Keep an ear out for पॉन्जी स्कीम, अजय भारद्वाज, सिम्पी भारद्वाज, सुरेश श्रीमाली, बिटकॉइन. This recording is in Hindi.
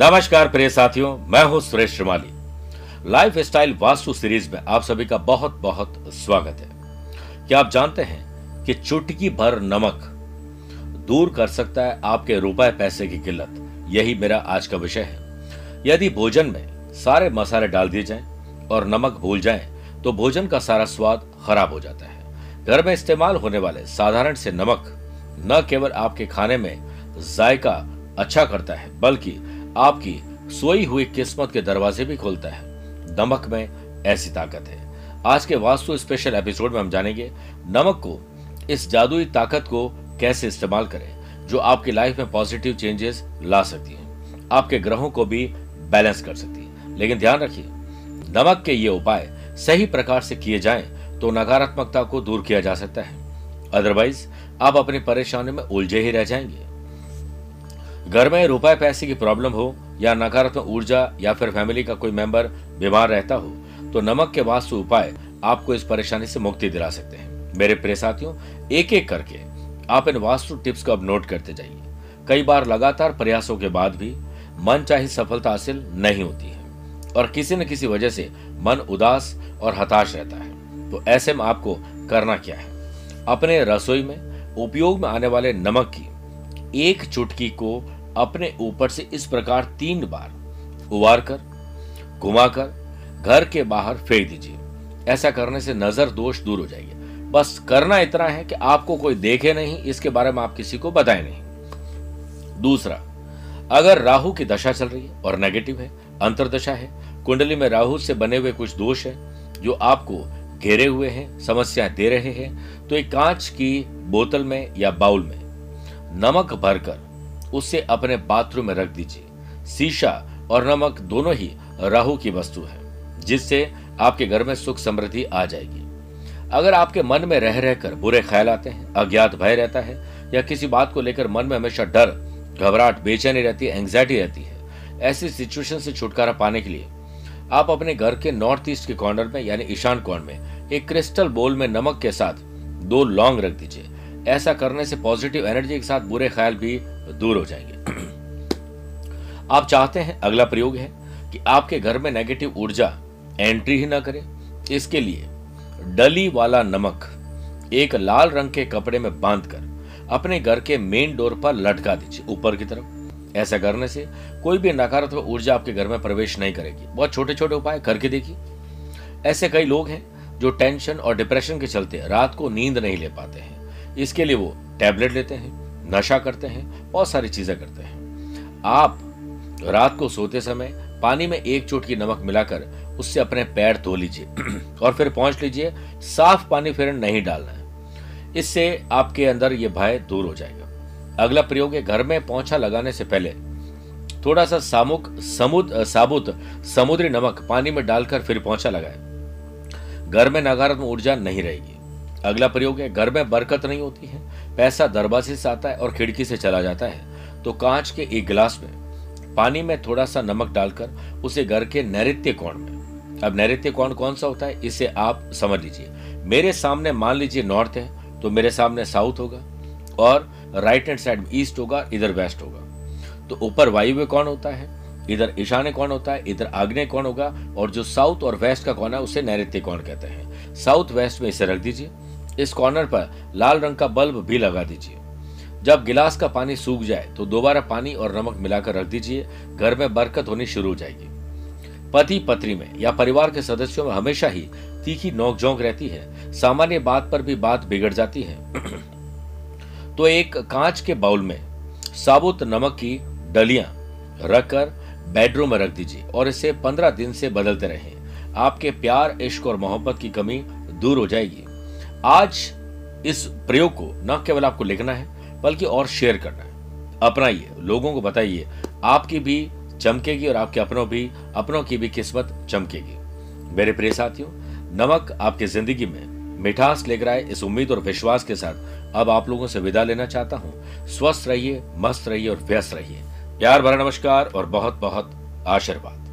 नमस्कार प्रिय साथियों, मैं हूं सुरेश श्रीमाली। Lifestyle vastu series में आप सभी का बहुत बहुत स्वागत है। क्या आप जानते हैं कि चुटकी भर नमक दूर कर सकता है आपके रुपए पैसे की किल्लत? यही मेरा आज का विषय है। यदि भोजन में सारे मसाले डाल दिए जाएं और नमक भूल जाएं तो भोजन का सारा स्वाद खराब हो जाता है। घर में इस्तेमाल होने वाले साधारण से नमक न केवल आपके खाने में जायका अच्छा करता है बल्कि आपकी सोई हुई किस्मत के दरवाजे भी खोलता है। नमक में ऐसी ताकत है। आज के वास्तु स्पेशल एपिसोड में हम जानेंगे नमक को, इस जादुई ताकत को कैसे इस्तेमाल करें जो आपकी लाइफ में पॉजिटिव चेंजेस ला सकती है, आपके ग्रहों को भी बैलेंस कर सकती है। लेकिन ध्यान रखिए, नमक के ये उपाय सही प्रकार से किए जाएं तो नकारात्मकता को दूर किया जा सकता है, अदरवाइज आप अपनी परेशानी में उलझे ही रह जाएंगे। घर में रुपए पैसे की प्रॉब्लम हो या नकारात्मक ऊर्जा या फिर फैमिली का कोई मेंबर बीमार रहता हो तो नमक के वास्तु उपाय आपको इस परेशानी से मुक्ति दिला सकते हैं। मेरे प्रिय साथियों, एक एक करके आप इन वास्तु टिप्स को अब नोट करते जाइए। कई बार लगातार प्रयासों के बाद भी मनचाही सफलता हासिल नहीं होती है और किसी न किसी वजह से मन उदास और हताश रहता है। तो ऐसे में आपको करना क्या है? अपने रसोई में उपयोग में आने वाले नमक की एक चुटकी को अपने ऊपर से इस प्रकार 3 बार उबारकर, घुमाकर घर के बाहर फेंक दीजिए। ऐसा करने से नजर दोष दूर हो जाएगी। बस करना इतना है कि आपको कोई देखे नहीं, इसके बारे में आप किसी को बताएं नहीं। दूसरा, अगर राहु की दशा चल रही है और नेगेटिव है, अंतर्दशा है, कुंडली में राहु से बने हुए कुछ दोष है जो आपको घेरे हुए हैं, समस्याएं दे रहे हैं, तो एक कांच की बोतल में या बाउल में नमक भरकर उसे अपने बाथरूम में रख दीजिए। शीशा और नमक दोनों ही राहु की वस्तु है, जिससे आपके घर में सुख समृद्धि आ जाएगी। अगर आपके मन में रह रहकर बुरे ख्याल आते हैं, अज्ञात भय रहता है या किसी बात को लेकर मन में हमेशा डर, घबराहट, बेचैनी रहती है, एंग्जाइटी रहती है, ऐसी सिचुएशन से छुटकारा पाने के लिए आप अपने घर के नॉर्थ ईस्ट के कॉर्नर में यानी ईशान कोण में एक क्रिस्टल बोल में नमक के साथ 2 लौंग रख दीजिए। ऐसा करने से पॉजिटिव एनर्जी के साथ बुरे ख्याल भी दूर हो जाएंगे। आप चाहते हैं, अगला प्रयोग है कि आपके घर में नेगेटिव ऊर्जा एंट्री ही ना करे। इसके लिए डली वाला नमक एक लाल रंग के कपड़े में बांधकर अपने घर के मेन डोर पर लटका दीजिए, ऊपर की तरफ। ऐसा करने से कोई भी नकारात्मक ऊर्जा आपके घर में प्रवेश नहीं करेगी। बहुत छोटे छोटे उपाय करके देखिए। ऐसे कई लोग हैं जो टेंशन और डिप्रेशन के चलते रात को नींद नहीं ले पाते हैं। इसके लिए वो टैबलेट लेते हैं, नशा करते हैं, बहुत सारी चीजें करते हैं। आप रात को सोते समय पानी में 1 चुटकी नमक मिलाकर उससे अपने पैर धो लीजिए और फिर पहुंच लीजिए। साफ पानी फिर नहीं डालना है, इससे आपके अंदर ये भय दूर हो जाएगा। अगला प्रयोग है, घर में पोंछा लगाने से पहले थोड़ा सा साबुत समुद्री नमक पानी में डालकर फिर पोंछा लगाए। घर में नकारात्मक ऊर्जा नहीं रहेगी। अगला प्रयोग है, घर में बरकत नहीं होती है, पैसा दरवाजे से आता है और खिड़की से चला जाता है, तो कांच के एक गिलास में पानी में थोड़ा सा नमक डालकर उसे घर के नैऋत्य कोण में, अब नैऋत्य कोण कौन सा होता है इसे आप समझ लीजिए। मेरे सामने मान लीजिए नॉर्थ है तो मेरे सामने साउथ होगा और राइट हैंड साइड ईस्ट होगा, इधर वेस्ट होगा। तो ऊपर वायव्य कोण होता है, इधर ईशान्य कोण होता है, इधर आग्नेय कोण होगा और जो साउथ और वेस्ट का कोण है उसे नैऋत्य कोण कहते हैं। साउथ वेस्ट में इसे रख दीजिए। इस कॉर्नर पर लाल रंग का बल्ब भी लगा दीजिए। जब गिलास का पानी सूख जाए तो दोबारा पानी और नमक मिलाकर रख दीजिए। घर में बरकत होनी शुरू हो जाएगी। पति पत्नी में या परिवार के सदस्यों में हमेशा ही तीखी नोकझोंक रहती है, सामान्य बात पर भी बात बिगड़ जाती है, तो एक कांच के बाउल में साबुत नमक की डलियां रखकर बेडरूम में रख दीजिए और इसे 15 दिन से बदलते रहें। आपके प्यार, इश्क और मोहब्बत की कमी दूर हो जाएगी। आज इस प्रयोग को न केवल आपको लिखना है बल्कि और शेयर करना है। अपनाइए, लोगों को बताइए, आपकी भी चमकेगी और आपके अपनों की भी किस्मत चमकेगी। मेरे प्रिय साथियों, नमक आपकी जिंदगी में मिठास लेकर आए, इस उम्मीद और विश्वास के साथ अब आप लोगों से विदा लेना चाहता हूँ। स्वस्थ रहिए, मस्त रहिए और व्यस्त रहिए। प्यार भरा नमस्कार और बहुत बहुत आशीर्वाद।